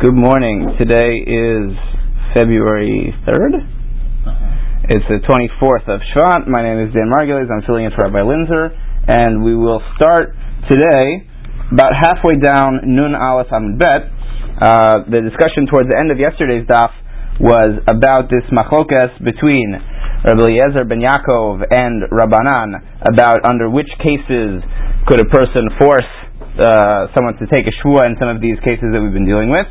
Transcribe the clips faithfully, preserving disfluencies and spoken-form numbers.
Good morning. Today is February third. Uh-huh. It's the twenty-fourth of Shvat. My name is Dan Margulies. I'm filling in for Rabbi Linzer. And we will start today about halfway down Nun Aleph Amud Bet. Uh, the discussion towards the end of yesterday's daf was about this machlokas between Rabbi Eliezer ben Yaakov and Rabbanan about under which cases could a person force Uh, someone to take a shvuah in some of these cases that we've been dealing with,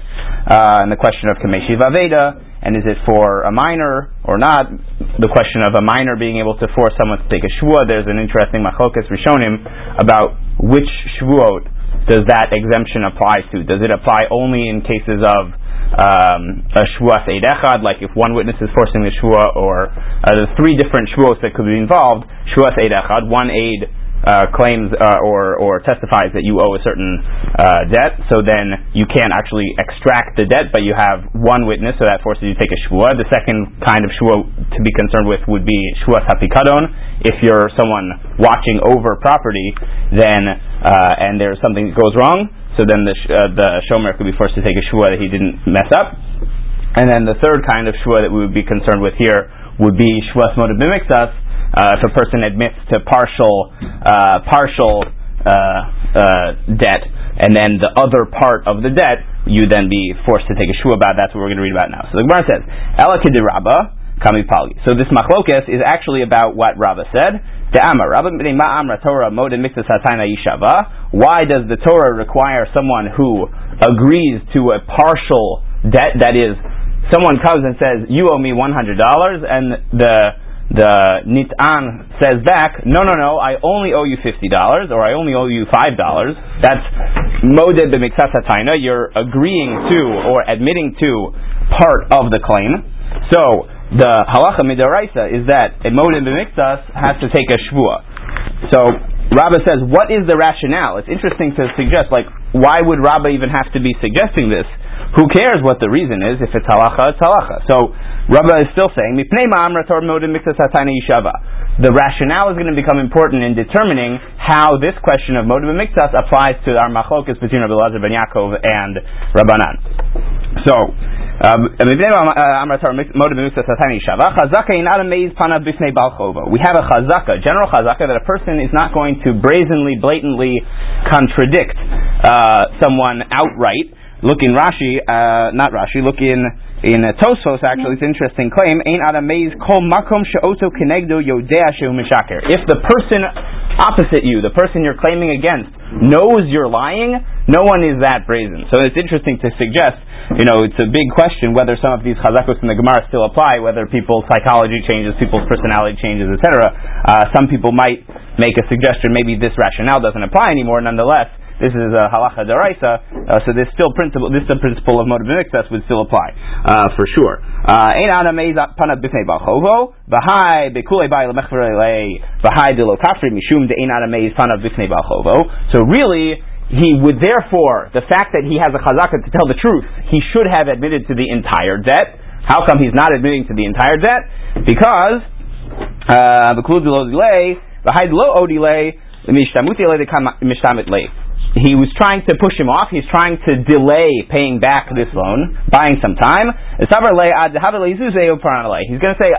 uh, and the question of kameshi vaveda, and is it for a minor or not? The question of a minor being able to force someone to take a shvuah. There's an interesting machlokas Rishonim about which shvuot does that exemption apply to. Does it apply only in cases of um, a shvuah seid echad, like if one witness is forcing the shvuah, or uh, there's three different shvuot that could be involved? Shvuah seid echad, one aid Uh, claims uh, or or testifies that you owe a certain uh, debt, so then you can't actually extract the debt, but you have one witness, so that forces you to take a shvuah. The second kind of shvuah to be concerned with would be shvuah hapikadon. If you're someone watching over property, then uh, and there's something that goes wrong, so then the sh- uh, the shomer could be forced to take a shvuah that he didn't mess up. And then the third kind of shvuah that we would be concerned with here would be shvuah moed b'miktsas. Uh, if a person admits to partial uh, partial uh, uh, debt, and then the other part of the debt, you then be forced to take a shvuah about. That's what we're going to read about now. So the Gemara says, "Ela k'de Rabbah kami pali." So this machlokes is actually about what Rabbah said. De'amar Rabbah b'nei ma amra Torah moed miktzas hatayna yishava. Why does the Torah require someone who agrees to a partial debt? That is, someone comes and says, "You owe me one hundred dollars," and the The Nit'an says back, no, no, no, I only owe you fifty dollars, or I only owe you five dollars. That's moded b'miktsas hatayna. You're agreeing to, or admitting to, part of the claim. So, the halacha midaraisa is that a moded b'miktsas has to take a shvuah. So, Rabbah says, what is the rationale? It's interesting to suggest, like, why would Rabbah even have to be suggesting this? Who cares what the reason is? If it's halacha, it's halacha. So, Rabbah is still saying, Mipnei ma'amra Torah moed b'miktsas hatayna yishava. The rationale is going to become important in determining how this question of moed b'miktsas applies to our machlokas between Rabbi Lazar ben Yaakov and Rabbanan. So, Mipnei ma'amra Torah moed b'miktsas hatayna yishava. Chazaka inar meiz panav b'fnei bal chova. We have a chazaka, general chazaka, that a person is not going to brazenly, blatantly contradict uh, someone outright. Look in Rashi, uh, not Rashi, look in in uh, Tosfos, actually, it's an interesting claim. Ein adam meiz kol makom she'oto kenegdo yodea shehu mishaker. If the person opposite you, the person you're claiming against, knows you're lying, no one is that brazen. So it's interesting to suggest, you know, it's a big question whether some of these chazakos in the Gemara still apply, whether people's psychology changes, people's personality changes, et cetera. Uh, some people might make a suggestion, maybe this rationale doesn't apply anymore, nonetheless. This is a halacha d'oraisa, uh, so this still principle, this the principle of moed b'miktsas would still apply uh, for sure. Ein adam meiz panav b'fnei bal chovo, v'hai b'kulei bai l'mechver elei, v'hai d'lo kafri mishum de'ein adam meiz panav b'fnei bal chovo. So really, he would therefore, the fact that he has a chazaka to tell the truth, he should have admitted to the entire debt. How come he's not admitting to the entire debt? Because b'kulei d'lo delay, v'hai d'lo odilei, mishtamuti elei mishtamit lei. He was trying to push him off. He's trying to delay paying back this loan, buying some time. He's going to say,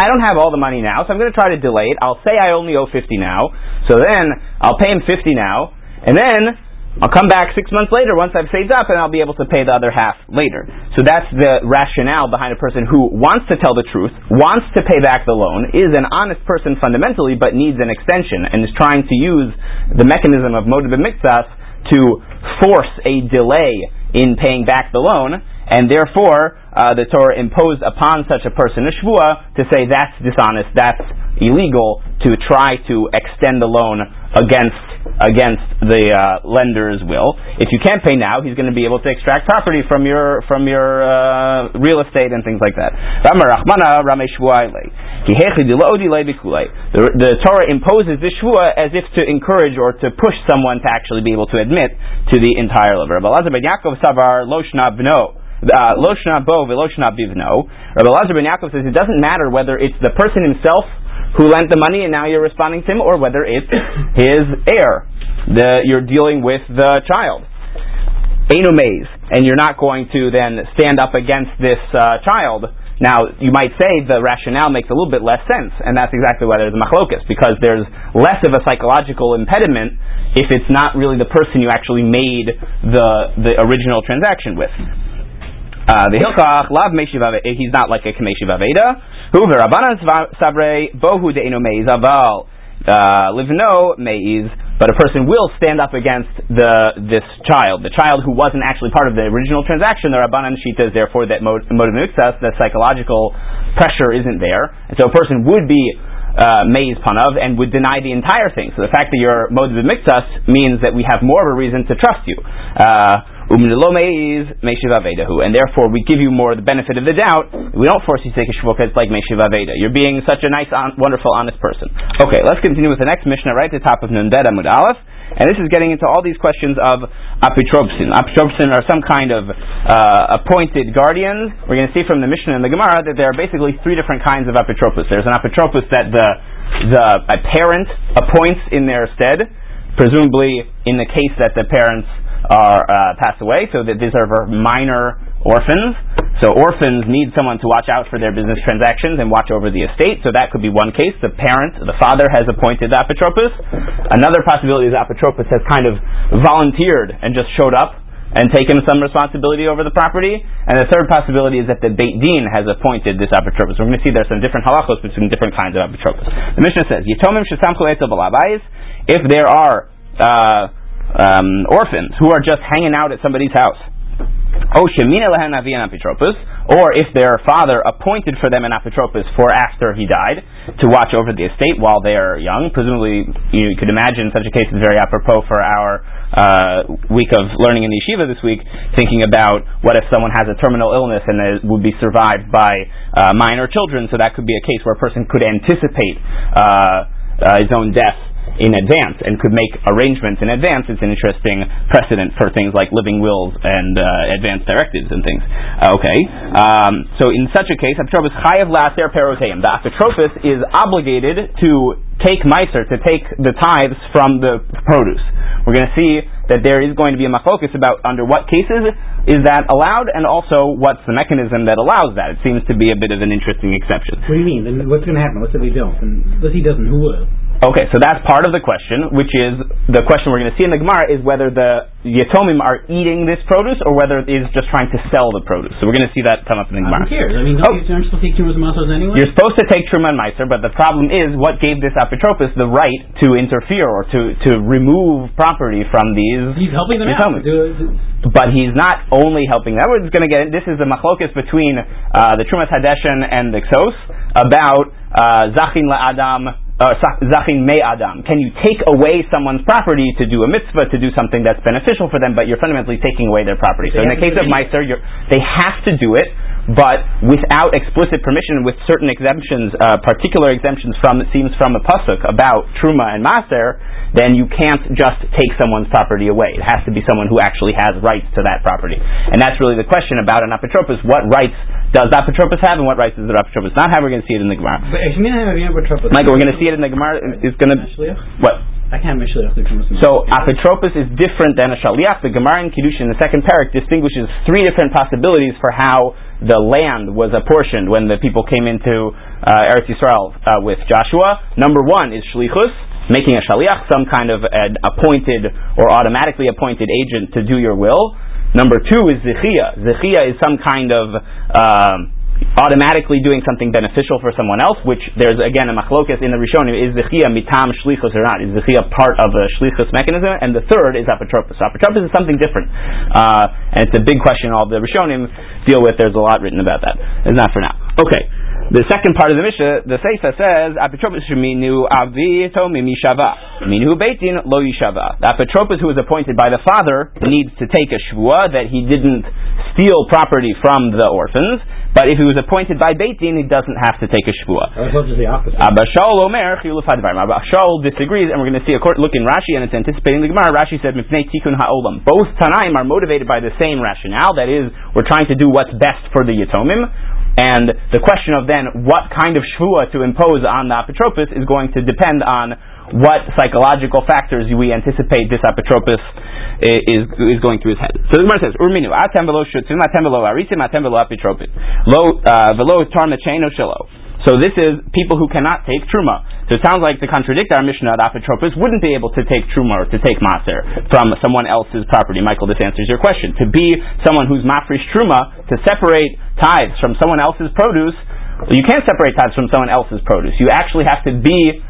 I don't have all the money now, so I'm going to try to delay it. I'll say I only owe fifty now. So then I'll pay him fifty now, and then I'll come back six months later once I've saved up, and I'll be able to pay the other half later. So that's the rationale behind a person who wants to tell the truth, wants to pay back the loan, is an honest person fundamentally, but needs an extension, and is trying to use the mechanism of moed b'miktsas to force a delay in paying back the loan, and therefore uh, the Torah imposed upon such a person a shvuah to say that's dishonest, that's illegal, to try to extend the loan against against the uh, lender's will. If you can't pay now, he's going to be able to extract property from your from your uh, real estate and things like that. The, the Torah imposes this shvuah as if to encourage or to push someone to actually be able to admit to the entire lover. Rabbi Lazar ben Yaakov savar lo shna bno. Uh, lo shna bo v'lo shna bivno. Rabbi Lazar ben Yaakov says it doesn't matter whether it's the person himself who lent the money and now you're responding to him, or whether it's his heir. The, you're dealing with the child. Einu meiz. and you're not going to then stand up against this uh, child. Now, you might say the rationale makes a little bit less sense, and that's exactly why there's a machlokus, because there's less of a psychological impediment if it's not really the person you actually made the the original transaction with. The hilchach lav meishiv aveda, he's not like a kameshiv aveda. Hu v'rabanan sabre bohu de'eno meiz aval livno meiz. But a person will stand up against the this child, the child who wasn't actually part of the original transaction. The Rabbanan Shita is therefore that motiv muktzas, the psychological pressure isn't there. And so a person would be uh, meiz panav and would deny the entire thing. So the fact that you're motiv muktzas means that we have more of a reason to trust you. Um lo meiz meishiv avedahu, and therefore we give you more the benefit of the doubt. We don't force you to take a shvuka. It's like meishiv aveda. You're being such a nice, on, wonderful, honest person. Okay, let's continue with the next Mishnah right at the top of Nun Bet Amud Aleph. And this is getting into all these questions of apitropsin. Apitropsin are some kind of uh, appointed guardians. We're going to see from the Mishnah and the Gemara that there are basically three different kinds of apitropus. There's an apitropus that the the a parent appoints in their stead, presumably in the case that the parents are uh, pass away, so that these are minor orphans. So orphans need someone to watch out for their business transactions and watch over the estate, so that could be one case. The parent, the father, has appointed the apotropos. Another possibility is the apotropos has kind of volunteered and just showed up and taken some responsibility over the property. And the third possibility is that the Beit Din has appointed this apotropos. We're going to see there's some different halachos between different kinds of apotropos. The Mishnah says, Yitomim shesamchu etzel balabais, if there are uh, Um, orphans who are just hanging out at somebody's house, or if their father appointed for them an apotropos for after he died to watch over the estate while they're young. Presumably, you could imagine such a case is very apropos for our uh, week of learning in the yeshiva this week, thinking about what if someone has a terminal illness and it would be survived by uh, minor children. So that could be a case where a person could anticipate uh, uh, his own death in advance and could make arrangements in advance. It's an interesting precedent for things like living wills and uh, advance directives and things. Okay, um, so in such a case, apotropos chayav la'aser peroteim. The apotropos is obligated to take meiser, to take the tithes from the produce. We're going to see that there is going to be a machlokus about under what cases is that allowed, and also what's the mechanism that allows that. It seems to be a bit of an interesting exception. What do you mean? And what's going to happen? Let's say they don't. And let's say he doesn't, who will? Okay, so that's part of the question, which is the question we're going to see in the Gemara is whether the Yatomim are eating this produce or whether it is just trying to sell the produce. So we're going to see that come up in the Gemara. Who cares? I mean, don't oh. you supposed to take Trumas and Matzos anyway? You're supposed to take Truma and Meiser, but the problem is what gave this apotropos the right to interfere or to, to remove property from these. He's helping them Yatomim. Out. Do it, do it. But he's not only helping them. We're going to get this is the machlokus between uh, the Trumas HaDeshen and the Ksos about Zachin uh, LaAdam. Uh, zachin me adam. Can you take away someone's property to do a mitzvah, to do something that's beneficial for them, but you're fundamentally taking away their property? So in the case of meiser, you're, they have to do it, but without explicit permission, with certain exemptions, uh, particular exemptions from, it seems, from the pasuk about truma and maser, then you can't just take someone's property away. It has to be someone who actually has rights to that property. And that's really the question about an apotropos. What rights does the apotropos have, and what rights does the apotropos not have? We're going to see it in the Gemara. But Michael, we're going to see it in the Gemara. Is going to what? I can't make shaliach. So apotropos is different than a shaliach. The Gemara in Kiddushin, in the second parak, distinguishes three different possibilities for how the land was apportioned when the people came into uh, Eretz Yisrael uh, with Joshua. Number one is shlichus, making a shaliach, some kind of an appointed or automatically appointed agent to do your will. Number two is zichiyah. Zichiyah is some kind of um, automatically doing something beneficial for someone else, which there's again a machlokas in the Rishonim, is zichiyah mitam shlichus or not? Is zichiyah part of a shlichus mechanism? And the third is apotropos. Apotropos is something different, uh, and it's a big question all the Rishonim deal with. There's a lot written about that. It's not for now. Okay, the second part of the Mishnah, the Seisa says, apotropos minu avito mimishava, minu beitin lo yishava. The apotropos who was appointed by the father needs to take a shvuah that he didn't steal property from the orphans, but if he was appointed by Beit Din, he doesn't have to take a shvuah. I was supposed to say opposite. Abba Shaul omer chiluf hadvarim. Abba Shaul disagrees, and we're going to see a court look in Rashi, and it's anticipating the Gemara. Rashi said, mifnei tikun ha'olam. Both Tanaim are motivated by the same rationale, that is, we're trying to do what's best for the Yatomim. And the question of then what kind of shvuah to impose on the apotropos is going to depend on what psychological factors we anticipate this apotropos is is going through his head. So the Gemara says, Urminu, atem velo shutzim, atem velo arisim, atem velo apotropos. Lo, velo tar mechaino shelo. So this is people who cannot take Truma. So it sounds like, to contradict our Mishnah, that apotropos wouldn't be able to take Truma or to take Maser from someone else's property. Michael, this answers your question. To be someone who's mafresh Truma, to separate tithes from someone else's produce, you can't separate tithes from someone else's produce. You actually have to be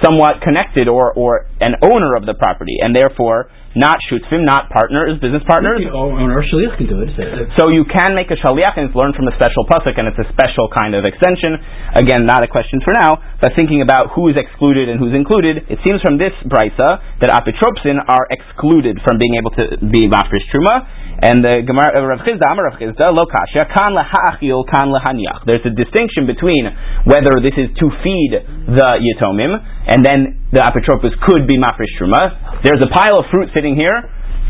somewhat connected or, or an owner of the property, and therefore not shutzim, not partners, business partners. The owner or shaliach can do it. So you can make a shaliach, and it's learned from a special pasuk, and it's a special kind of extension. Again, not a question for now, but thinking about who is excluded and who's included, it seems from this brisa that apotropsin are excluded from being able to be mafresh truma. And the Gemara, Rav Chizda, Amar Rav Chizda, Lo Kasha, Kan Lahachil, Kan Lahanyach. There's a distinction between whether this is to feed the Yatomim, and then the apotropos could be mafresh truma. There's a pile of fruit sitting here,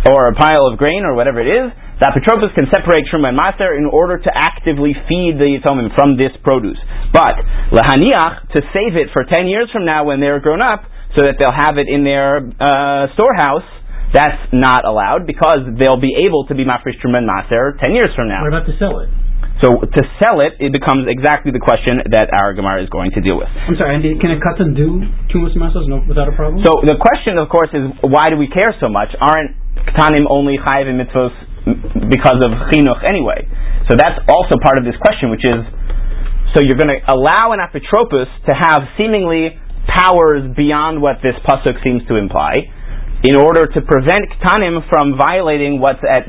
or a pile of grain, or whatever it is. The apotropos can separate truma and maser in order to actively feed the Yatomim from this produce. But Lahanyach, to save it for ten years from now when they're grown up, so that they'll have it in their uh, storehouse, that's not allowed, because they'll be able to be mafresh truma and maser ten years from now. What about to sell it? So to sell it, it becomes exactly the question that our Gemara is going to deal with. I'm sorry, Andy, can a katan do trumas masas no, without a problem? So the question, of course, is why do we care so much? Aren't katanim only chayiv in mitzvos because of chinuch anyway? So that's also part of this question, which is, so you're going to allow an apotropos to have seemingly powers beyond what this pasuk seems to imply, in order to prevent katanim from violating what's at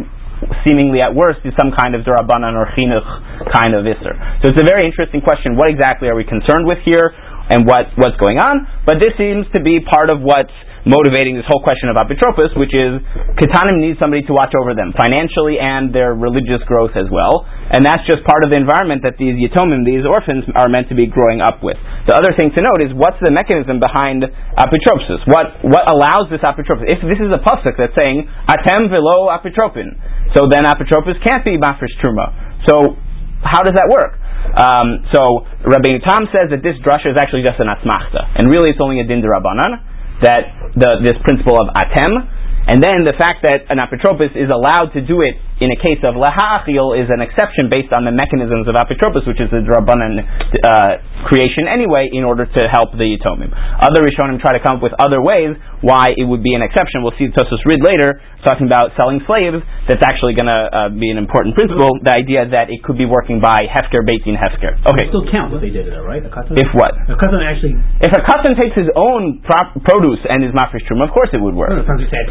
seemingly at worst is some kind of Darabanan or Chinuch kind of Isser. So it's a very interesting question, what exactly are we concerned with here, and what, what's going on? But this seems to be part of what's motivating this whole question of apotropos, which is katanim needs somebody to watch over them financially and their religious growth as well, and that's just part of the environment that these yatomim, these orphans, are meant to be growing up with. The other thing to note is, what's the mechanism behind apotropos? What what allows this apotropos? If this is a pasuk that's saying atem velo apotropin, so then apotropos can't be mafresh truma. So how does that work? Um, so Rabbeinu Tam says that this drasha is actually just an asmachta, and really it's only a din d'Rabbanan, that the, this principle of atem, and then the fact that an apotropos is allowed to do it in a case of lahachil is an exception based on the mechanisms of apotropos, which is the drabanan uh, creation anyway, in order to help the yatomim. Other Rishonim try to come up with other ways why it would be an exception. We'll see Tosfos Rid later, talking about selling slaves. That's actually going to uh, be an important principle, the idea that it could be working by hefker, beitin, hefker. Okay. It still counts if they did it, right? A katan? If what? A katan actually... If a katan takes his own prop- produce and is mafresh truma, of course it would work. No,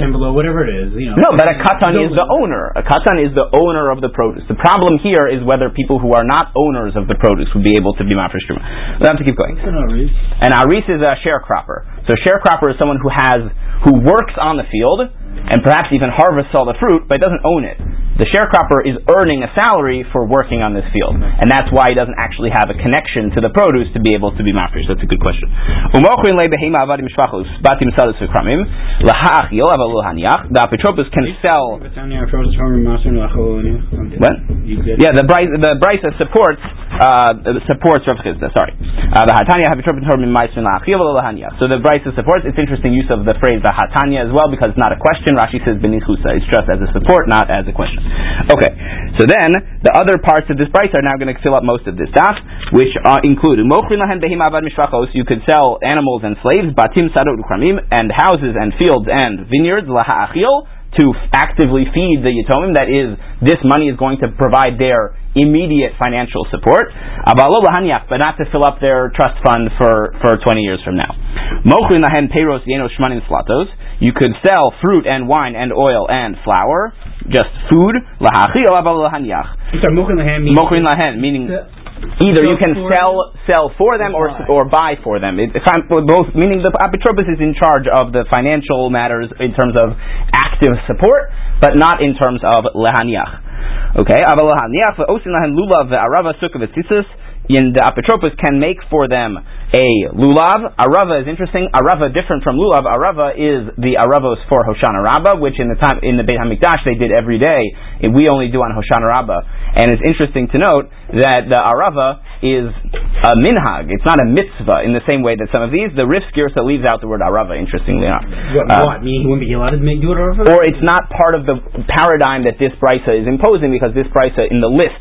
below, whatever it is. You know. No, but a katan is the owner. A katan is the owner of the produce. The problem here is whether people who are not owners of the produce would be able to be mafresh truma. We'll have to keep going. An aris? An aris is a sharecropper. So a sharecropper is someone who has, who works on the field, and perhaps even harvests all the fruit, but doesn't own it. The sharecropper is earning a salary for working on this field, and that's why he doesn't actually have a connection to the produce to be able to be mafresh. That's a good question. The apotropos can sell. What? Yeah, the brisa, the brisa supports uh, supports Rav Chizda. Sorry, uh, the hatanya apotropos hormin ma'asin la'achil v'lohaniach. So the brisa supports. It's interesting use of the phrase the hatanya as well, because it's not a question. Rashi says benichusa. It's just as a support, not as a question. Okay, so then the other parts of this brisa are now going to fill up most of this daf, which uh, include you could sell animals and slaves, batim sadot ukramim, and houses and fields and vineyards laha'achil, to actively feed the yatomim. That is, this money is going to provide their immediate financial support, but not to fill up their trust fund for, for twenty years from now. You could sell fruit and wine and oil and flour, just food. Meaning either you can sell sell for them or or buy for them. It, both, meaning the apotropos is in charge of the financial matters in terms of active support, but not in terms of lehaniach. Okay, avalahaniach veosin lahen lulav ve'arava sukkah v'tzitzis. In the apotropos can make for them a lulav. Arava is interesting. Arava different from lulav. Arava is the aravos for Hoshana Rabbah, which in the time in the Beit Hamikdash they did every day. We only do on Hoshana Rabbah. And it's interesting to note that the arava is a minhag. It's not a mitzvah in the same way that some of these. The Rif Girsa leaves out the word arava, interestingly enough. What? Uh, what? Meaning he wouldn't be allowed to make do it arava? Or it's not part of the paradigm that this brisa is imposing, because this brisa in the list,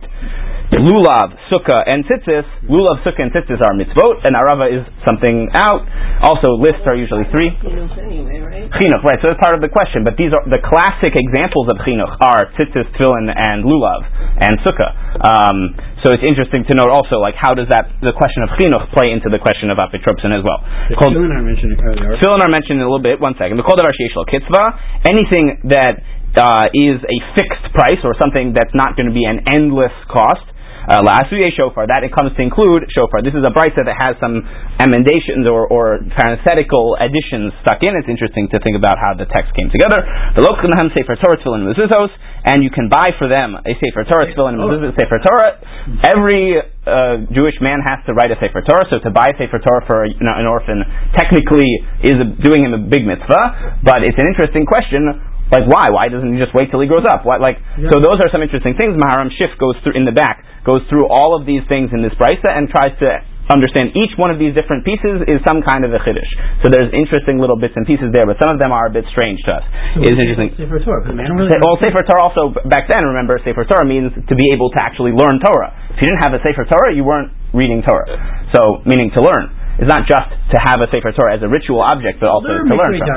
lulav, sukkah, and tzitzis, lulav, sukkah, and tzitzis are mitzvot, and arava is something out. Also, lists are usually three. Chinuch anyway, right? Chinuch, right, so that's part of the question, but these are, the classic examples of chinuch are tzitzis, tefillin, and lulav, and sukkah. Um, so it's interesting to note also, like, how does that, the question of chinuch play into the question of apotropsin as well? Tefillin are mentioned in Tefillin are mentioned in a little bit, one second. The kol davar sheyesh lo kitzva, anything that uh, is a fixed price, or something that's not going to be an endless cost, Uh, La'asuye shofar, that it comes to include shofar. This is a brisa that has some emendations or, or parenthetical additions stuck in. It's interesting to think about how the text came together. And you can buy for them a Sefer Torah, Tzvilin, and Sefer Torah. Every uh, Jewish man has to write a Sefer Torah, so to buy a Sefer Torah for a, you know, an orphan technically is a, doing him a big mitzvah, but it's an interesting question. Like, why? Why doesn't he just wait till he grows up? Why, like, yeah. So those are some interesting things. Maharam Schiff goes through, in the back, goes through all of these things in this brisa and tries to understand each one of these different pieces is some kind of a chiddush. So there's interesting little bits and pieces there, but some of them are a bit strange to us. So it's interesting. Sefer Torah, but man, really well, Sefer Torah also, back then, remember, Sefer Torah means to be able to actually learn Torah. If you didn't have a Sefer Torah, you weren't reading Torah. So, meaning to learn. It's not just to have a Sefer Torah as a ritual object, but also well, to learn from.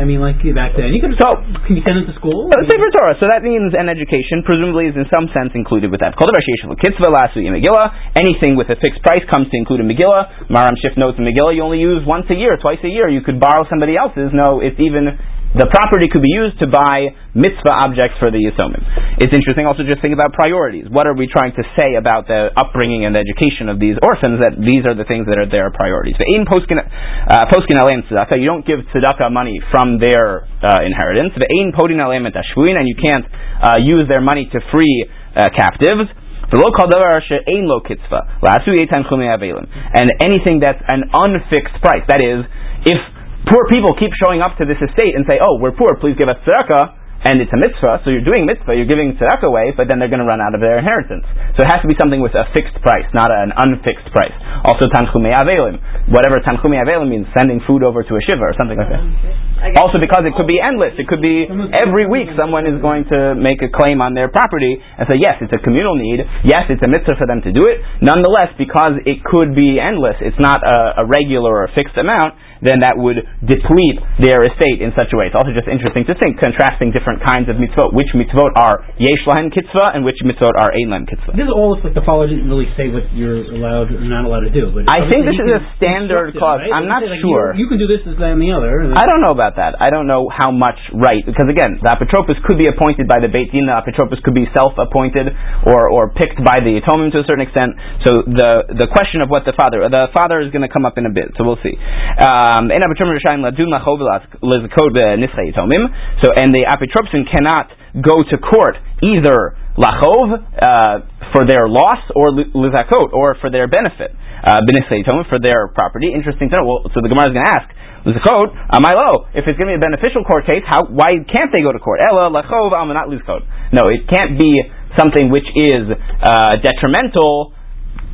I mean, like back then, you could so, can you send it to school? So Sefer Torah, so that means an education, presumably is in some sense included with that. Anything with a fixed price comes to include a Megillah. Maharam Schiff notes in Megillah you only use once a year, twice a year. You could borrow somebody else's. No, it's even... The property could be used to buy mitzvah objects for the Yisomim. It's interesting also just think about priorities. What are we trying to say about the upbringing and the education of these orphans, that these are the things that are their priorities. But in poskin aleim tzedakah, you don't give tzedakah money from their uh, inheritance. But in podin aleim et ashvuin, and you can't uh, use their money to free uh, captives. And anything that's an unfixed price, that is, if poor people keep showing up to this estate and say, oh, we're poor, please give us tzedakah, and it's a mitzvah, so you're doing mitzvah, you're giving tzedakah away, but then they're going to run out of their inheritance. So it has to be something with a fixed price, not an unfixed price. Also, tanchumei avelim, whatever tanchumei avelim means, sending food over to a shiva or something like that. Also, because it could be endless, it could be every week someone is going to make a claim on their property and say, yes, it's a communal need, yes, it's a mitzvah for them to do it, nonetheless, because it could be endless, it's not a, a regular or a fixed amount, then that would deplete their estate in such a way. It's also just interesting to think, contrasting different kinds of mitzvot, which mitzvot are yesh lahem kitzvah and which mitzvot are ein lahem kitzvah. This is all like the follower didn't really say what you're allowed or not allowed to do. But I think this is a standard clause. Right? I'm not say, like, sure. You, you can do this, this, that, and the other. I don't know about that. I don't know how much right, because again, the apotropos could be appointed by the Beit Din, the apotropos could be self-appointed or, or picked by the Yatomim to a certain extent. So the, the question of what the father, the father is going to come up in a bit, so we'll see. Uh, Um, so, and the apotropsin cannot go to court either lachov uh, for their loss or lizakot or for their benefit, uh, for their property. Interesting to know. Well, so the Gemara is going to ask, lizakot, amilo. If it's going to be a beneficial court case, how? Why can't they go to court? Ella lachov amanat lizakot. No, it can't be something which is uh, detrimental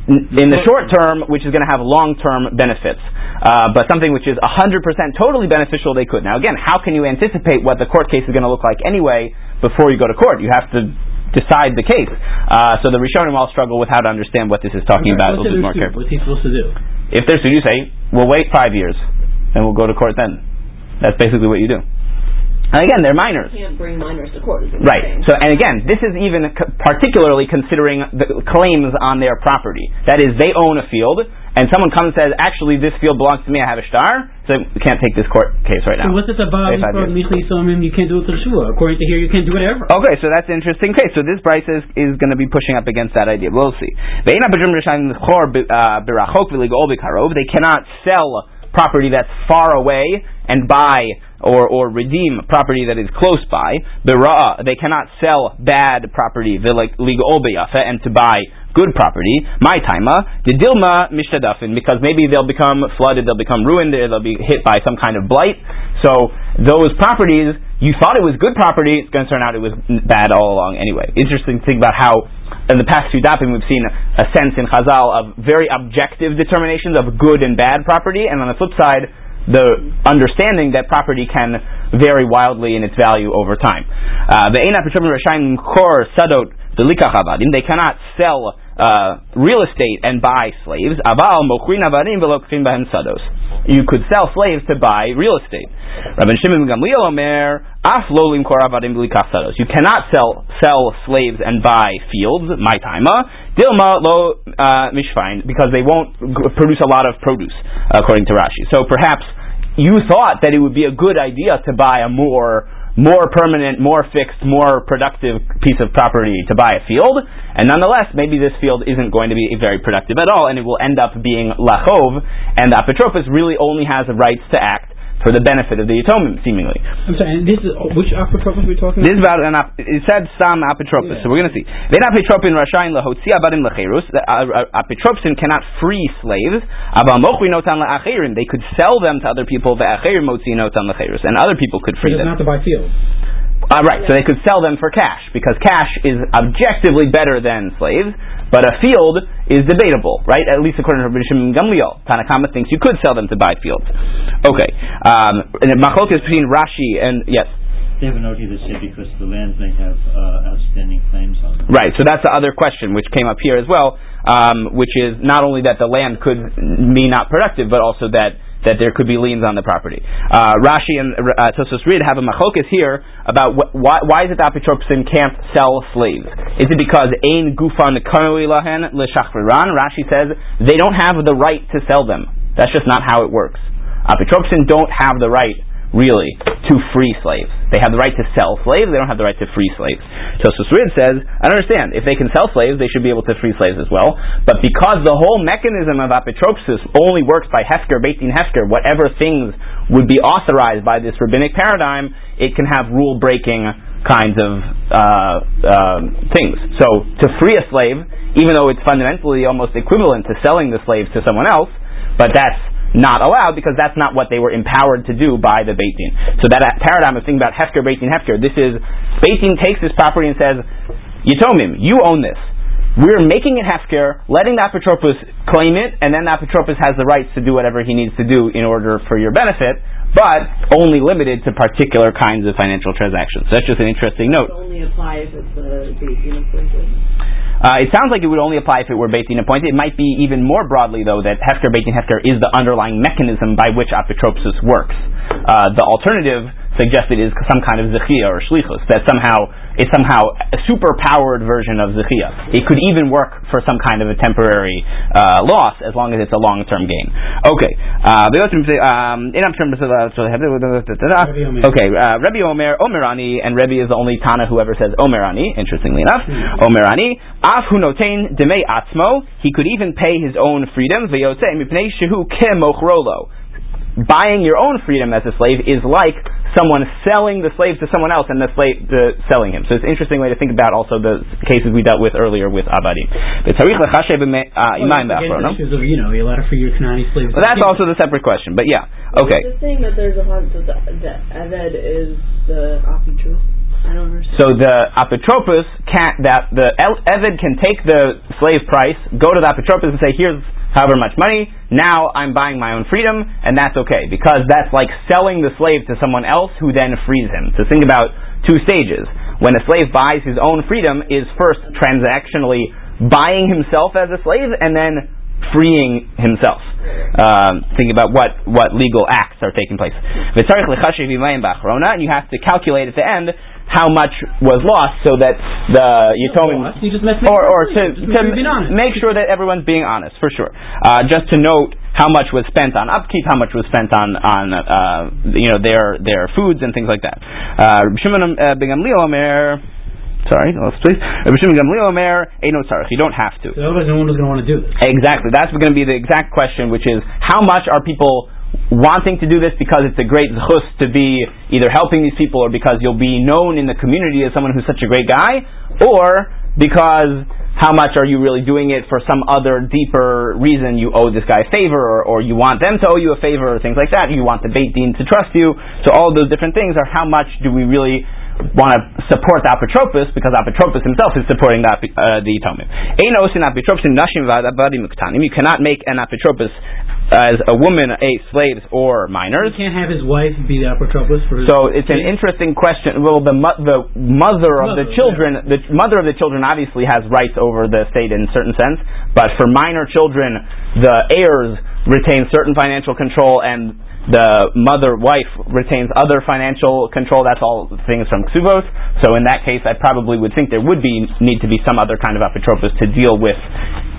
in the short term, which is going to have long-term benefits. Uh, but something which is one hundred percent totally beneficial, they could. Now, again, how can you anticipate what the court case is going to look like anyway before you go to court? You have to decide the case. Uh, so the Rishonim all struggle with how to understand what this is talking okay, about. What's we'll do more do? What's he supposed to do? If there's to do, say, we'll wait five years, and we'll go to court then. That's basically what you do. And again, they're minors. You can't bring minors to court. Right. So, and again, this is even c- particularly considering the claims on their property. That is, they own a field, and someone comes and says, actually, this field belongs to me, I have a shtar, so we can't take this court case right now. So what's this about? You can't do it to the shua. According to here, you can't do whatever. Okay, so that's an interesting case. So this Bryce is, is going to be pushing up against that idea. We'll see. They cannot sell property that's far away and buy or or redeem property that is close by. Bira'a, they cannot sell bad property, v'ligol beyafa, and to buy good property. My taima, didilma mishtadafin, because maybe they'll become flooded, they'll become ruined, they'll be hit by some kind of blight. So those properties, you thought it was good property, it's going to turn out it was bad all along anyway. Interesting to think about how in the past few dapim we've seen a sense in Chazal of very objective determinations of good and bad property, and on the flip side, the understanding that property can vary wildly in its value over time. Uh, they cannot sell uh, real estate and buy slaves. You could sell slaves to buy real estate. You cannot sell sell slaves and buy fields, my time, because they won't produce a lot of produce, according to Rashi. So perhaps you thought that it would be a good idea to buy a more more permanent, more fixed, more productive piece of property, to buy a field, and nonetheless, maybe this field isn't going to be very productive at all, and it will end up being lachov, and the apotropos really only has the rights to act for the benefit of the Yatomim, seemingly. I'm sorry, and this is, which apotropos we're talking about? This is about an, it said some apotropos, yeah. So we're going to see. Ve'en apotropin rashayin lahotzi avadim lacherus, apotropsin cannot free slaves, aval mochrin otan la'acherim, they could sell them to other people, ve'acherim motzin otan lacherus, and other people could free them. Not to buy fields. Uh, right, so they could sell them for cash, because cash is objectively better than slaves, but a field is debatable, right? At least according to Rabbi Shimon Gamliel. Tanakama thinks you could sell them to buy fields. Okay. Um, and Machlok is between Rashi and, yes? They haven't argued this yet because the land may have uh, outstanding claims on them. Right, so that's the other question, which came up here as well, um, which is not only that the land could be not productive, but also that that there could be liens on the property. Uh, Rashi and uh, Tosfos Rid have a machlokas here about wh- why, why is it that apotropsin can't sell slaves? Is it because ein gufan kamei lahen l'shachriran? Rashi says they don't have the right to sell them. That's just not how it works. Apotropsin don't have the right, really, to free slaves. They have the right to sell slaves, they don't have the right to free slaves. Tosfos Rid says, I don't understand, if they can sell slaves, they should be able to free slaves as well, but because the whole mechanism of apotropsis only works by hefker, beit din hefker, whatever things would be authorized by this rabbinic paradigm, it can have rule-breaking kinds of uh, uh, things. So, to free a slave, even though it's fundamentally almost equivalent to selling the slaves to someone else, but that's not allowed because that's not what they were empowered to do by the Beit Din. So that paradigm of thinking about Hefker, Beit Din, Hefker, this is, Beit Din takes this property and says, Yatomim, you own this. We're making it Hefker, letting the apotropos claim it, and then the apotropos has the rights to do whatever he needs to do in order for your benefit, but only limited to particular kinds of financial transactions. So that's just an interesting note. It only applies if it's uh, Beit Din appointed. Uh, it sounds like it would only apply if it were Beit Din appointed. It might be even more broadly, though, that Hefker, Beit Din, Hefker is the underlying mechanism by which apotropsis works. Uh, the alternative suggested is some kind of zechiah or shlichus, that somehow it's somehow a super-powered version of zechiah. It could even work for some kind of a temporary uh, loss, as long as it's a long-term gain. Okay. Uh, okay. Uh, Rabbi Omer, Omerani, and Rabbi is the only Tana who ever says Omerani, interestingly enough. Omerani, Af hunotain demei atzmo, he could even pay his own freedom, v'yotze mipnei shehu kemochrolo. Buying your own freedom as a slave is like someone selling the slave to someone else and the slave uh, selling him. So it's an interesting way to think about also the cases we dealt with earlier with Abadim. But Tarikh Lachashev Imaim Ba'afro, no? You know, you're allowed to free your Kanani slaves. Well, that's also the separate question, but yeah. Okay. Well, the thing that there's a lot that the Aved is the apotropos. I don't understand. So the apotropos can't, that the Aved can take the slave price, go to the apotropos and say, here's however much money, now I'm buying my own freedom, and that's okay, because that's like selling the slave to someone else who then frees him. So think about two stages. When a slave buys his own freedom, is first transactionally buying himself as a slave, and then freeing himself. Um, think about what, what legal acts are taking place. And you have to calculate at the end how much was lost, so that the Yatomim, you just make or, or to, just to m- make sure that everyone's being honest, for sure. Uh, just to note how much was spent on upkeep, how much was spent on on uh, you know their their foods and things like that. Shimon ben Gamliel Omer, sorry, please. Shimon ben Gamliel Omer, eino tzarich. You don't have to. So otherwise, no one is going to want to do this. Exactly. That's going to be the exact question, which is how much are people wanting to do this because it's a great zchus to be either helping these people, or because you'll be known in the community as someone who's such a great guy, or because how much are you really doing it for some other deeper reason? You owe this guy a favor, or, or you want them to owe you a favor, or things like that. You want the Beit Din to trust you. So all those different things are how much do we really want to support the apotropos, because apotropos himself is supporting the uh, the Tomim. You cannot make an apotropos as a woman, a slaves, or minors. You can't have his wife be the apotropos for his so it's an interesting question. Well, the mo- the mother of mother, the children, yeah. the mother of the children obviously has rights over the state in a certain sense, but for minor children, the heirs retain certain financial control and the mother, wife, retains other financial control. That's all things from Ksubos. So in that case, I probably would think there would be need to be some other kind of apotropos to deal with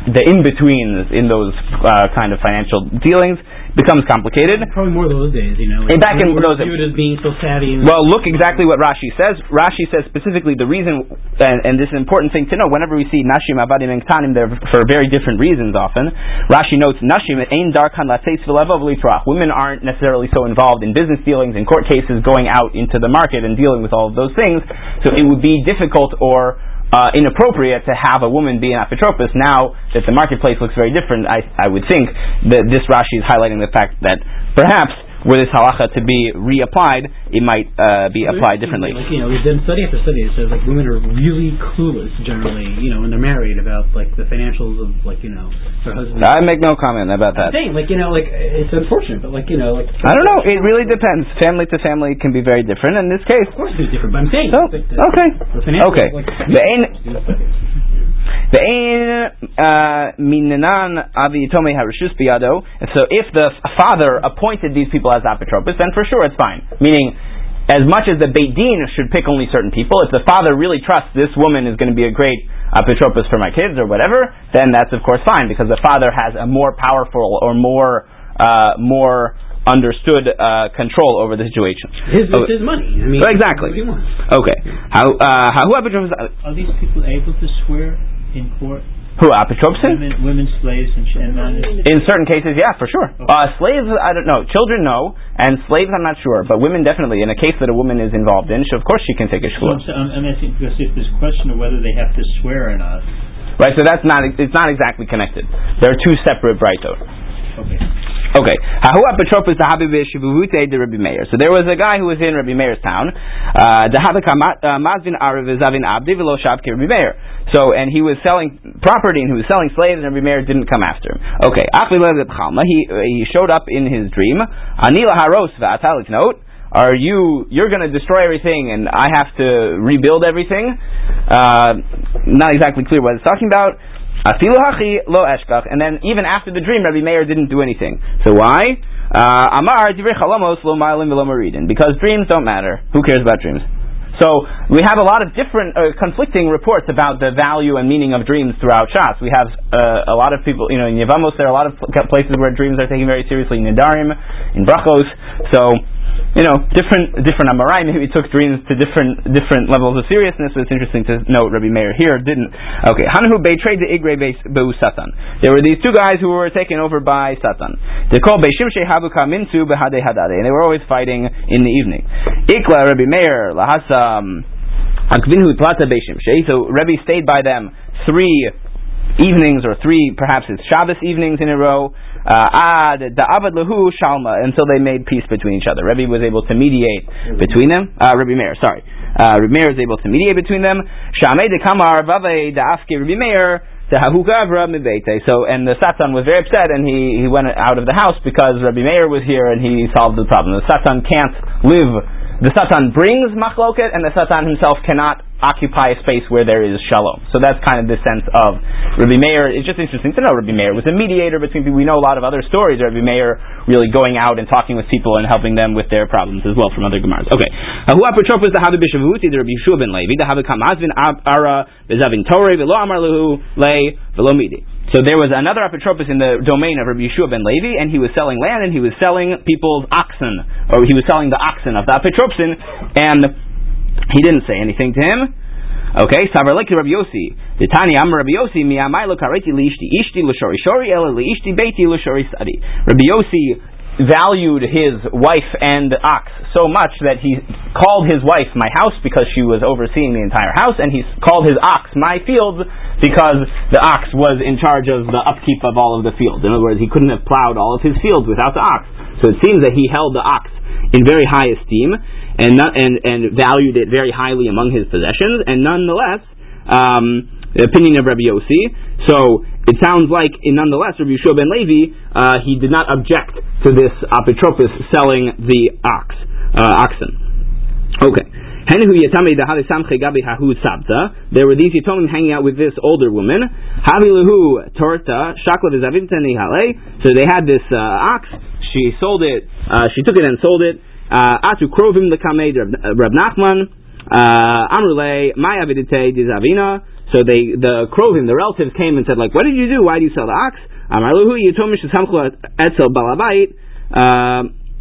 the in-betweens in those uh, kind of financial dealings. Becomes complicated. Probably more those days, you know. Like, back in those days, being so savvy. Well, look exactly what Rashi says. Rashi says specifically the reason, and, and this is an important thing to know. Whenever we see nashim avadim and ktanim, they're for very different reasons. Often, Rashi notes nashim ein darkan lateis v'levav litrach. Women aren't necessarily so involved in business dealings, in court cases, going out into the market and dealing with all of those things. So it would be difficult or Uh, inappropriate to have a woman be an apotropos. Now that the marketplace looks very different, I, I would think that this Rashi is highlighting the fact that perhaps were this halacha to be reapplied, it might uh, be well, applied differently. Like, you know, we've done study after study that says like women are really clueless generally, you know, when they're married about like the financials of like, you know, their husband. I make no comment about that. Thing, like you know, like it's unfortunate, but like you know, like I don't know. It really depends. Family to family can be very different. In this case, of course, it's different. But I'm saying so, like, the, okay, the okay. Like, the The ein minanan avi yitome harishus biyado. So if the father appointed these people as apotropos, then for sure it's fine. Meaning, as much as the Beit Din should pick only certain people, if the father really trusts this woman is going to be a great apotropos for my kids or whatever, then that's of course fine, because the father has a more powerful or more uh, more understood uh, control over the situation. His, oh, his money. I mean, exactly. Okay. How? Uh, how? Who apotropos? Are these people able to swear in court? Who apotropos? Women, women, slaves, and, sh- and in certain cases, yeah, for sure. Okay. Uh, slaves, I don't know. Children, no, and slaves, I'm not sure, but women definitely. In a case that a woman is involved in, she, of course, she can take a shvua. So I'm, I'm asking because if there's a question of whether they have to swear or not, right? So that's not. It's not exactly connected. There are two separate brightos. Okay. Okay. So there was a guy who was in Rabbi Meir's town. Uh, so, and he was selling property and he was selling slaves, and Rabbi Meir didn't come after him. Okay. He, he showed up in his dream. Are you, you're going to destroy everything and I have to rebuild everything? Uh, not exactly clear what it's talking about. And then even after the dream, Rabbi Meir didn't do anything. So why? Amar divrei chalamos lo ma'alim v'lo moridin, because dreams don't matter. Who cares about dreams? So we have a lot of different uh, conflicting reports about the value and meaning of dreams throughout Shas. We have uh, a lot of people, you know, in Yevamos there are a lot of places where dreams are taken very seriously, in Nedarim, in Brachos. So, you know, different different Amoraim maybe took dreams to different different levels of seriousness. So it's interesting to note Rabbi Meir here didn't. Okay, Hanahu betrayed the Igre Beu Satan. There were these two guys who were taken over by Satan. They called Beishimshe Habuka Minsu Behade Hadade, and they were always fighting in the evening. Ikla Rabbi Meir Lahasam Akvinhu Plata Beishimshe. So Rabbi stayed by them three evenings or three perhaps it's Shabbos evenings in a row. Uh, and so they made peace between each other. Rebbe was able to mediate between them. Uh, Rabbi Meir, sorry. Uh, Rabbi Meir was able to mediate between them. Shamei dekamar vavei da'afke Rabbi Meir dehahu gavra mibeite. So, and the Satan was very upset and he, he went out of the house because Rabbi Meir was here and he solved the problem. The Satan can't live. The Satan brings machloket and the Satan himself cannot occupy a space where there is shalom. So that's kind of the sense of Rabbi Meir. It's just interesting to know Rabbi Meir was a mediator between people. We know a lot of other stories of Rabbi Meir really going out and talking with people and helping them with their problems as well from other Gemaras. Okay. Who apotropos the Habi Bishavuti, the Rabbi Yeshua ben Levi, the Habi Kamazvin Ara, Bezavin Torah, Velo Amar Lehu, Lei, Velo Midi. So there was another apotropos in the domain of Rabbi Yeshua ben Levi, and he was selling land and he was selling people's oxen, or he was selling the oxen of the apotropsin, and he didn't say anything to him. Okay, Savar Leki Rabbi Yosi. The Tani Amar Rabbi Yosi mi amai lo kareti li ishti ishti lo shori shori ela li ishti beiti lo shori sadi. Rabbi Yosi valued his wife and the ox so much that he called his wife my house because she was overseeing the entire house, and he called his ox my fields because the ox was in charge of the upkeep of all of the fields. In other words, he couldn't have plowed all of his fields without the ox. So it seems that he held the ox in very high esteem and not, and and valued it very highly among his possessions, and nonetheless, um, the opinion of Rabbi Yosi. So it sounds like, nonetheless, Rabbi Yeshua ben Levi, uh, he did not object to this apotropos selling the ox, uh, oxen. Okay. There were these Yatomim hanging out with this older woman. So they had this uh, ox, she sold it, uh, she took it and sold it. Atu krovim l'kamei Rab Nachman, Amrulei, my avidite dizavina. So they, the krovim, the relatives, came and said, like, what did you do? Why did you sell the ox? Amarluhu Yatomish Samchla Etzel Balabait.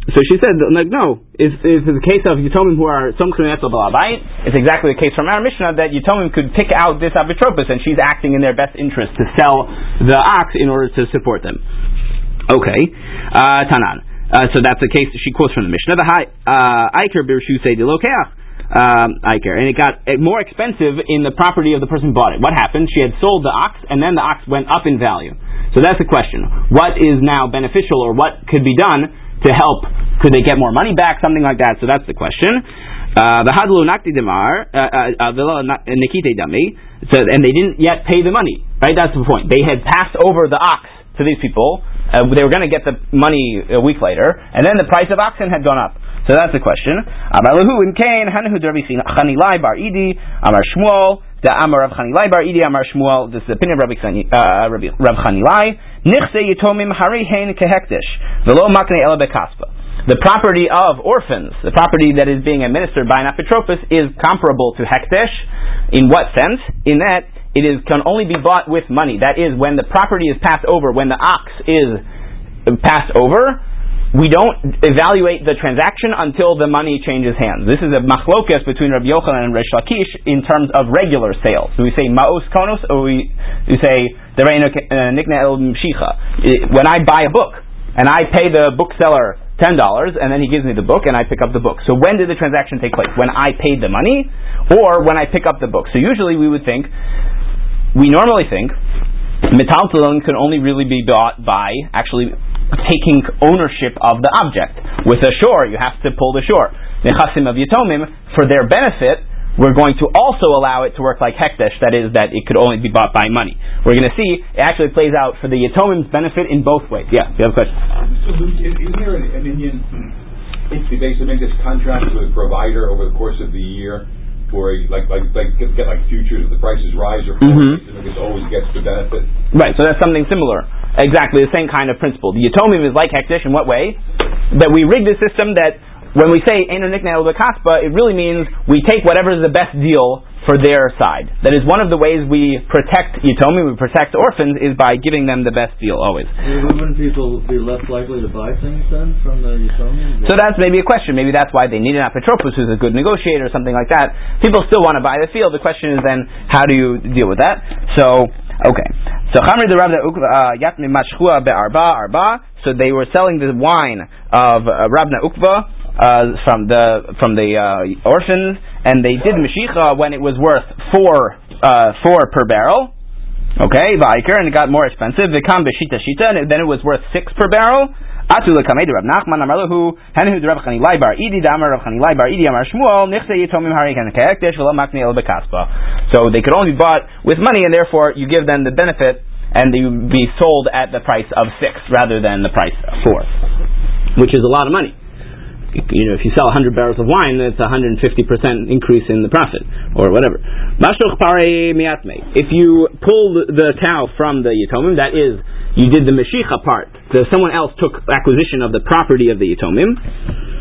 So she said, like, no, it's, it's the case of Yatomim who are Somchim Etzel Balabait. It's exactly the case from our Mishnah that Yatomim could pick out this Abitropos, and she's acting in their best interest to sell the ox in order to support them. Okay. Uh, Tanan. Uh, so that's the case that she quotes from the Mishnah. The high, uh, Iker Birshu Sedi Lokeach. Um, Iker. And it got more expensive in the property of the person who bought it. What happened? She had sold the ox, and then the ox went up in value. So that's the question. What is now beneficial, or what could be done to help? Could they get more money back? Something like that. So that's the question. The Hadlo Nakti Demar, Villa Nikite Dami, and they didn't yet pay the money. Right? That's the point. They had passed over the ox to these people. Uh, they were going to get the money a week later, and then the price of oxen had gone up. So that's the question. Amar Lahu in Cain, Hanhu Rabbi Chanilai bar Idi, Amar Shmuel, the Amar Rav Chanilai bar Idi, Amar Shmuel. This is the opinion of Rabbi Rav Chanilai. Nichse Yitomim Hari Hain Kehektish, Velo Makne Ela Bekaspa. The property of orphans, the property that is being administered by an apotropos, is comparable to hektish. In what sense? In that it is can only be bought with money. That is, when the property is passed over, when the ox is passed over, we don't evaluate the transaction until the money changes hands. This is a machlokas between Rabbi Yochanan and Reish Lakish in terms of regular sales. Do we say ma'os konos, or we, we say dereinu nikna el mshicha? When I buy a book and I pay the bookseller ten dollars, and then he gives me the book and I pick up the book. So when did the transaction take place? When I paid the money, or when I pick up the book? So usually we would think, we normally think, metaltalon can only really be bought by actually taking ownership of the object. With a shore, you have to pull the shore. Nechassim of Yatomim, for their benefit, we're going to also allow it to work like hekdesh, that is, that it could only be bought by money. We're going to see, it actually plays out for the Yatomim's benefit in both ways. Yeah, you have a question? So, is there an, an Indian, if they basically make this contract with a provider over the course of the year, where like like like get, get like futures, the prices rise or fall, mm-hmm. and it always gets the benefit. Right, so that's something similar. Exactly the same kind of principle. The Yatomim is like hektish in what way? That we rig the system that when we say Eino Nikna Ela Bekaspa, it really means we take whatever is the best deal for their side. That is one of the ways we protect Yatomim, we protect orphans, is by giving them the best deal always. Wouldn't people be less likely to buy things then from the Yatomim? So that's maybe a question. Maybe that's why they need an apotropos who's a good negotiator or something like that. People still want to buy the field. The question is then, how do you deal with that? So, okay. So Chamri the Rabna Ukva Yatmi Mashchua be'arba arba. So they were selling the wine of uh, Rabna Ukva uh, from the from the uh, orphans, and they did Mashicha when it was worth four uh, four per barrel. Okay, Va'iker, and it got more expensive. Vikam b'shita shita, and then it was worth six per barrel. Atu l'kamei de Rav Nachman Amar Lahu Henhu de Rav Chanilai bar Idi Amar Rav Chanilai bar Idi Amar Shmuel Nichse Yitomim Hari Kanekekdesh V'lo Makne El Bekaspa. So they could only be bought with money, and therefore you give them the benefit, and they would be sold at the price of six rather than the price of four, which is a lot of money. You know, if you sell one hundred barrels of wine, that's a one hundred fifty percent increase in the profit, or whatever. If you pull the cow from the Yatomim, that is, you did the Meshicha part. So someone else took acquisition of the property of the Yatomim.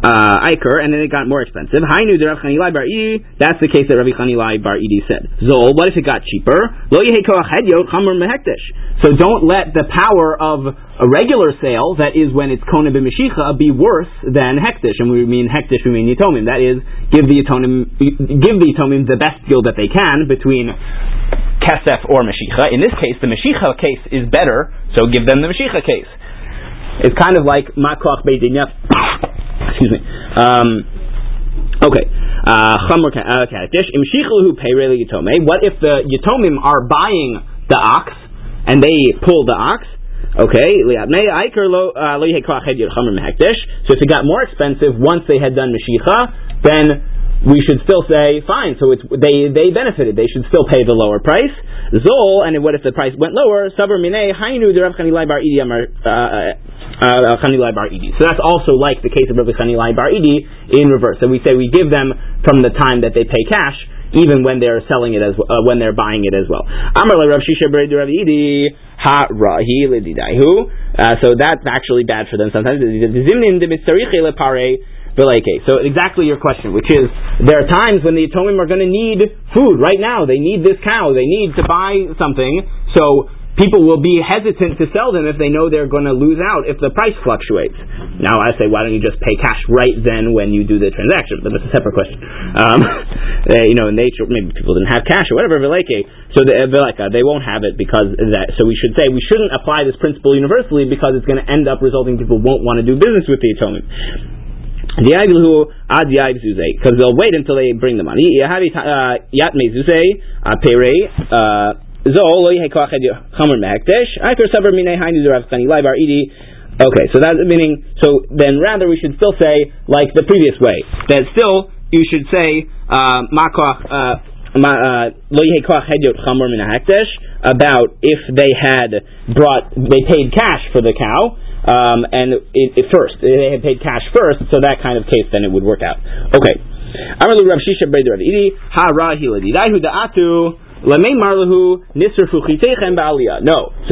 Uh, Iker, and then it got more expensive. Hainu de Rav Chanilai bar Idi, that's the case that Rabbi Chanilai bar Idi said. Zol, what if it got cheaper? Lo yehi koach hedyot chamor mehektish. So don't let the power of a regular sale, that is when it's kona b'meshicha, be worse than hektish. And we mean hektish, we mean Yatomim. That is, give the Yatomim, give the Yatomim the best deal that they can between kesef or meshicha. In this case, the meshicha case is better, so give them the meshicha case. It's kind of like makoch beidinyaf. Excuse me. Um, okay. Chamor uh, Kaddish. Imshichu Peirei Yatomei. What if the Yatomim are buying the ox and they pull the ox? Okay, so if it got more expensive once they had done Meshicha, then we should still say, fine, so it's, they, they benefited, they should still pay the lower price. Zol, and what if the price went lower? Sabr minei, hainu de Rav Chanilai bar Idi amar Rav Chanilai bar Idi. So that's also like the case of Rav Chanilai bar Idi in reverse. So we say we give them from the time that they pay cash, even when they're selling it as well, uh, when they're buying it as well. Amar le Rav Shisha b'rei de Rav Idi ha rahi le didaihu. So that's actually bad for them sometimes. Zimnim de mitzarich le pare. So exactly your question, which is there are times when the Atomim are going to need food. Right now, they need this cow. They need to buy something. So people will be hesitant to sell them if they know they're going to lose out if the price fluctuates. Now I say, why don't you just pay cash right then when you do the transaction? But that's a separate question. Um, they, you know, in nature, maybe people didn't have cash or whatever. So they, they won't have it because of that. So we should say we shouldn't apply this principle universally because it's going to end up resulting people won't want to do business with the Atomim. Because they'll wait until they bring the money. Okay, so that's meaning, so then rather we should still say, like the previous way, that still you should say, uh, about if they had brought, they paid cash for the cow, um, and it, it first, they had paid cash first, so that kind of case then it would work out. Okay. No. So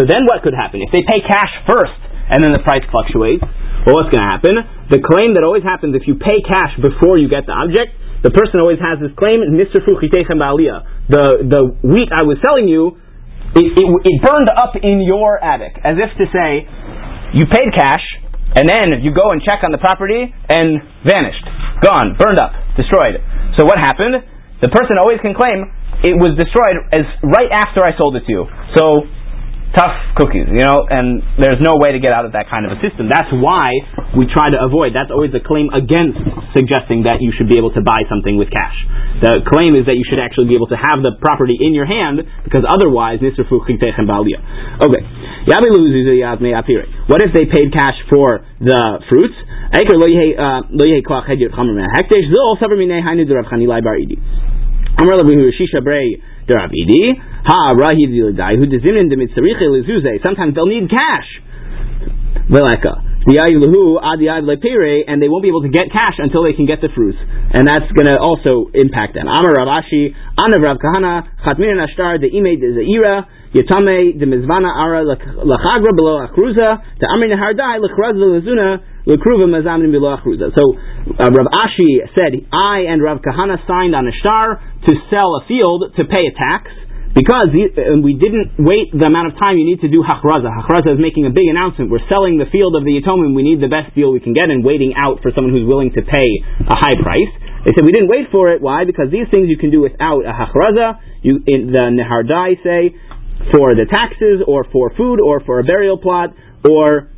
then what could happen? If they pay cash first, and then the price fluctuates, well, what's going to happen? The claim that always happens if you pay cash before you get the object, the person always has this claim, Nisrfu Chitechem Ba'aliyah. The the wheat I was selling you, it, it, it burned up in your attic. As if to say, you paid cash, and then you go and check on the property, and vanished. Gone. Burned up. Destroyed. So what happened? The person always can claim, it was destroyed as right after I sold it to you. So, tough cookies, you know, and there's no way to get out of that kind of a system. That's why we try to avoid. That's always the claim against suggesting that you should be able to buy something with cash. The claim is that you should actually be able to have the property in your hand, because otherwise, nisrfu chitechem ba'aliyah. Okay. What if they paid cash for the fruits? Sometimes they'll need cash. And they won't be able to get cash until they can get the fruits. And that's going to also impact them. Amar Rav Ashi, Anav Rav Kahana, Chatmir Nashtar, the Imei de Zaira, Yatame, the Mizvana Ara, Lachagra below Achruza, the Amrin Hardai, Lachrazla Lazuna, Lakruva Mazamrin below Achruza. So uh, Rav Ashi said, I and Rav Kahana signed on a shtar to sell a field to pay a tax. Because we didn't wait the amount of time you need to do hachraza. Hachraza is making a big announcement. We're selling the field of the Yatomim. We need the best deal we can get and waiting out for someone who's willing to pay a high price. They said we didn't wait for it. Why? Because these things you can do without a hachraza. You, in the Nehardai say, for the taxes or for food or for a burial plot or...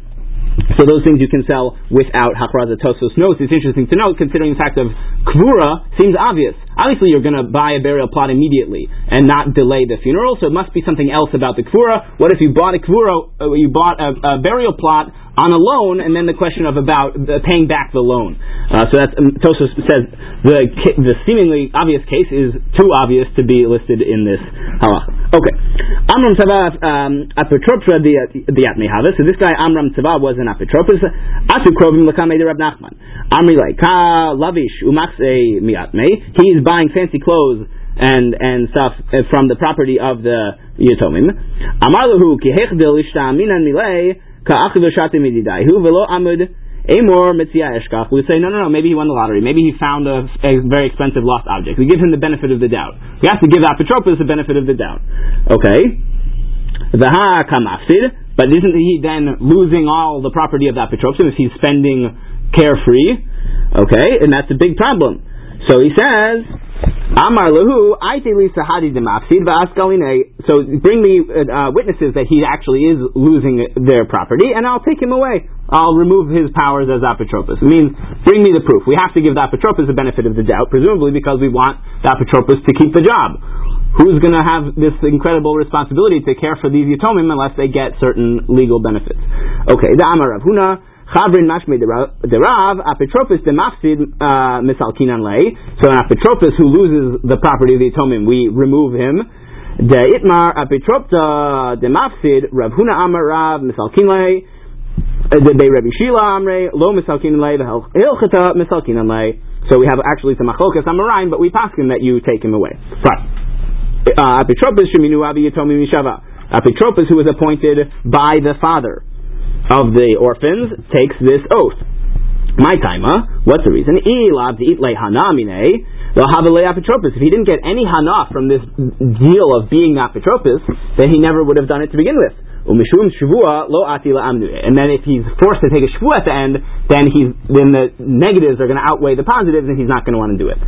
So those things you can sell without hachraza. Tosfos notes, it's interesting to note, considering the fact of kvura seems obvious. Obviously you're going to buy a burial plot immediately and not delay the funeral, so it must be something else about the kvura. What if you bought a kvura, uh, you bought a, a burial plot on a loan, and then the question of about the paying back the loan. Uh, so that's, um, Tosfos says, the the seemingly obvious case is too obvious to be listed in this halacha. Okay. Amram Tzava apotropra diatmehavas. So this guy, Amram Tzava, was an apotropos. Atu krovim l'kamei de Rab Nachman. Amri leika lavish umaxei miatmei. He is buying fancy clothes and and stuff from the property of the Yatomim. Amar lehu ki hechdil ishtaminan milei. We say, no, no, no, maybe he won the lottery. Maybe he found a, a very expensive lost object. We give him the benefit of the doubt. We have to give Apotropos the benefit of the doubt. Okay. But isn't he then losing all the property of the Apotropos if he's spending carefree? Okay, and that's a big problem. So he says... Amar lehu, aiteli sahadi demafsid va'askaline. So bring me uh, witnesses that he actually is losing their property, and I'll take him away. I'll remove his powers as apotropos. It means, bring me the proof. We have to give the apotropos the benefit of the doubt, presumably because we want the apotropos to keep the job. who's going to have this incredible responsibility to care for these Yatomim unless they get certain legal benefits? Okay, the Amar Rav Huna. Chavrin mashmei derav apitropis demafsid misalkinan lei. So an apitropis who loses the property of the Yatomim, we remove him. De itmar apitropta demafsid Rav Huna Amar Rav misalkin lei. They Rabbi Shila amre lo misalkinan lei v'hilchata misalkinan lei. So we have actually some machlokas amarim, but we paskin that you take him away. Right. Uh, Apitropis sheminu avi yatomi mishava. Apitropis, who was appointed by the father of the orphans, takes this oath. My taima, what's the reason? If he didn't get any hana from this deal of being apitropis, then he never would have done it to begin with. And then if he's forced to take a shvua at the end, then he's then the negatives are going to outweigh the positives, and he's not going to want to do it.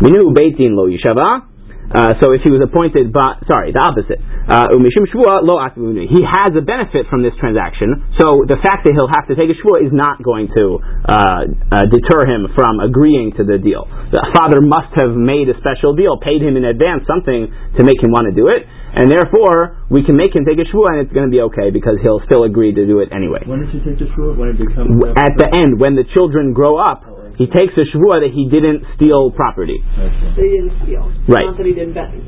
Minu beitin lo yishava. Uh, so if he was appointed by, sorry, the opposite. Uh, he has a benefit from this transaction, so the fact that he'll have to take a shvua is not going to uh, uh, deter him from agreeing to the deal. The father must have made a special deal, paid him in advance something to make him want to do it, and therefore we can make him take a shvua and it's going to be okay because he'll still agree to do it anyway. When does he take the shvua? When it becomes at the end, when the children grow up. He takes a shvua that he didn't steal property. Okay. So he didn't steal. Right. Not that he didn't benefit.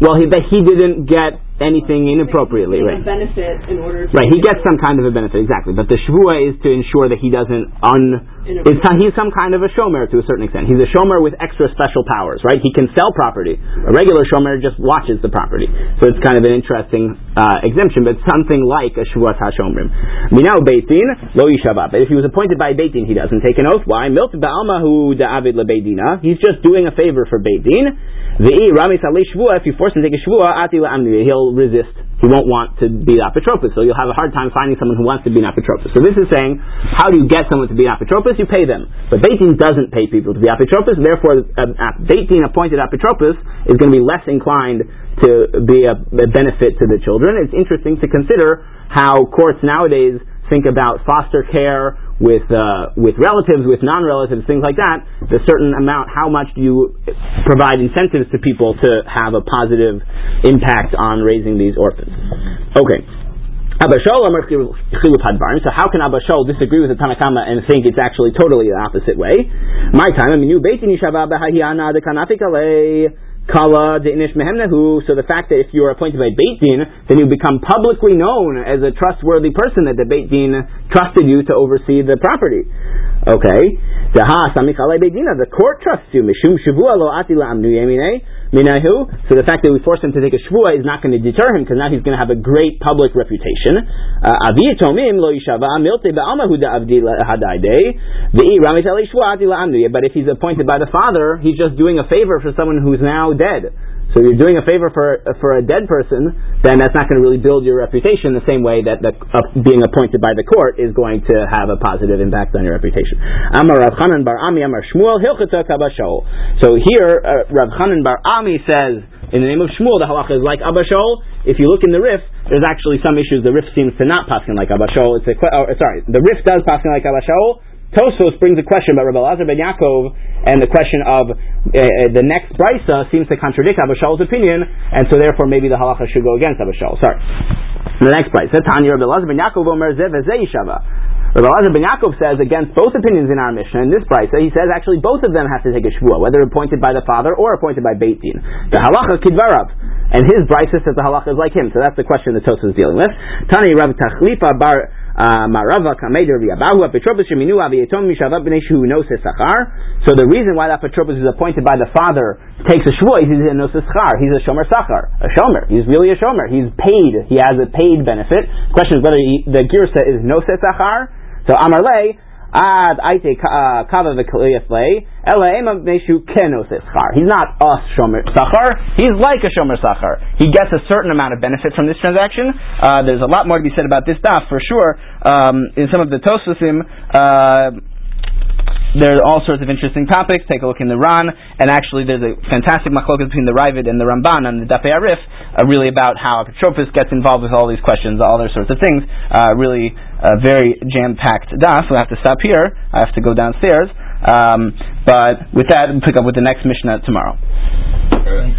Well, he, that he didn't get anything inappropriately. He right. Benefit in order to right. He gets some kind of a benefit, exactly. But the shvua is to ensure that he doesn't un. It's, he's some kind of a shomer to a certain extent. He's a shomer with extra special powers, right? He can sell property. A regular shomer just watches the property. So it's kind of an interesting uh, exemption, but something like a shvuat ha-shomrim. Minau beitin lo yishava. But if he was appointed by beitin, he doesn't take an oath. Why? Milt ba'almahu da'avid lebeidina. He's just doing a favor for beitin. Ve'i ramis alei shvuah. If you force him to take a shvuah, ati la'amni. He'll resist. He won't want to be an apotropos. So you'll have a hard time finding someone who wants to be an apotropos. So this is saying, how do you get someone to be an apotropos? You pay them. But Beit Din doesn't pay people to be apitropis, and therefore a Beit Din appointed apitropis is going to be less inclined to be a, a benefit to the children. It's interesting to consider how courts nowadays think about foster care with uh, with relatives, with non-relatives, things like that. The certain amount, how much do you provide incentives to people to have a positive impact on raising these orphans? Okay. Abba Shaul, so how can Abba Shaul disagree with the Tanna Kama and think it's actually totally the opposite way? My time, so the fact that if you are appointed by Beit Din, then you become publicly known as a trustworthy person that the Beit Din trusted you to oversee the property. Okay. The court trusts you. So the fact that we force him to take a shvua is not going to deter him, because now he's going to have a great public reputation. But if he's appointed by the father, he's just doing a favor for someone who's now dead. So if you're doing a favor for for a dead person, then that's not going to really build your reputation the same way that the, uh, being appointed by the court is going to have a positive impact on your reputation. Amar Rav Hanan Bar Ami, Amar Shmuel, Hilchata Abba Shaul. So here, uh, Rav Hanan Bar Ami says, in the name of Shmuel, the halacha is like Abba Shaul. If you look in the Rif, there's actually some issues. The Rif seems to not paskin like Abba Shaul. It's a, oh, sorry, the Rif does paskin like Abba Shaul. Tosfos brings a question about Rabbi Lazar ben Yaakov, and the question of uh, the next brisa seems to contradict Abba Shaul's opinion, and so therefore maybe the halacha should go against Abba Shaul. Sorry. The next brisa, Tanya Rabbi Lazar ben Yaakov omer zeh v'zeh yishava. Rabbi Lazar ben Yaakov says against both opinions in our Mishnah. In this brisa, he says actually both of them have to take a shvua, whether appointed by the father or appointed by Beit Din. The halacha kidvarav, and his brisa says the halacha is like him. So that's the question that Tosfos is dealing with. Tanya Rabbi Tachlipa bar. So the reason why that apotropos is appointed by the father takes a shvua is he's a noses schar. He's a shomer sachar, a shomer. He's really a shomer. He's paid. He has a paid benefit. The question is whether he, the girsa is noses sachar. So Amar lei ad aite kava v'kliyas lei ela ema b'neishu ke noses schar. He's not a shomer sachar. He's like a shomer sachar. He gets a certain amount of benefit from this transaction. Uh, there's a lot more to be said about this daf for sure. Um, in some of the Tosfosim, uh, there are all sorts of interesting topics. Take a look in the Ran, and actually there's a fantastic machlokas between the Ravid and the Ramban on the Dafei Rif, uh, really about how apotropos gets involved with all these questions, all those sorts of things. Uh, really a very jam-packed daf. We'll have to stop here. I have to go downstairs. Um, but with that, we'll pick up with the next Mishnah tomorrow.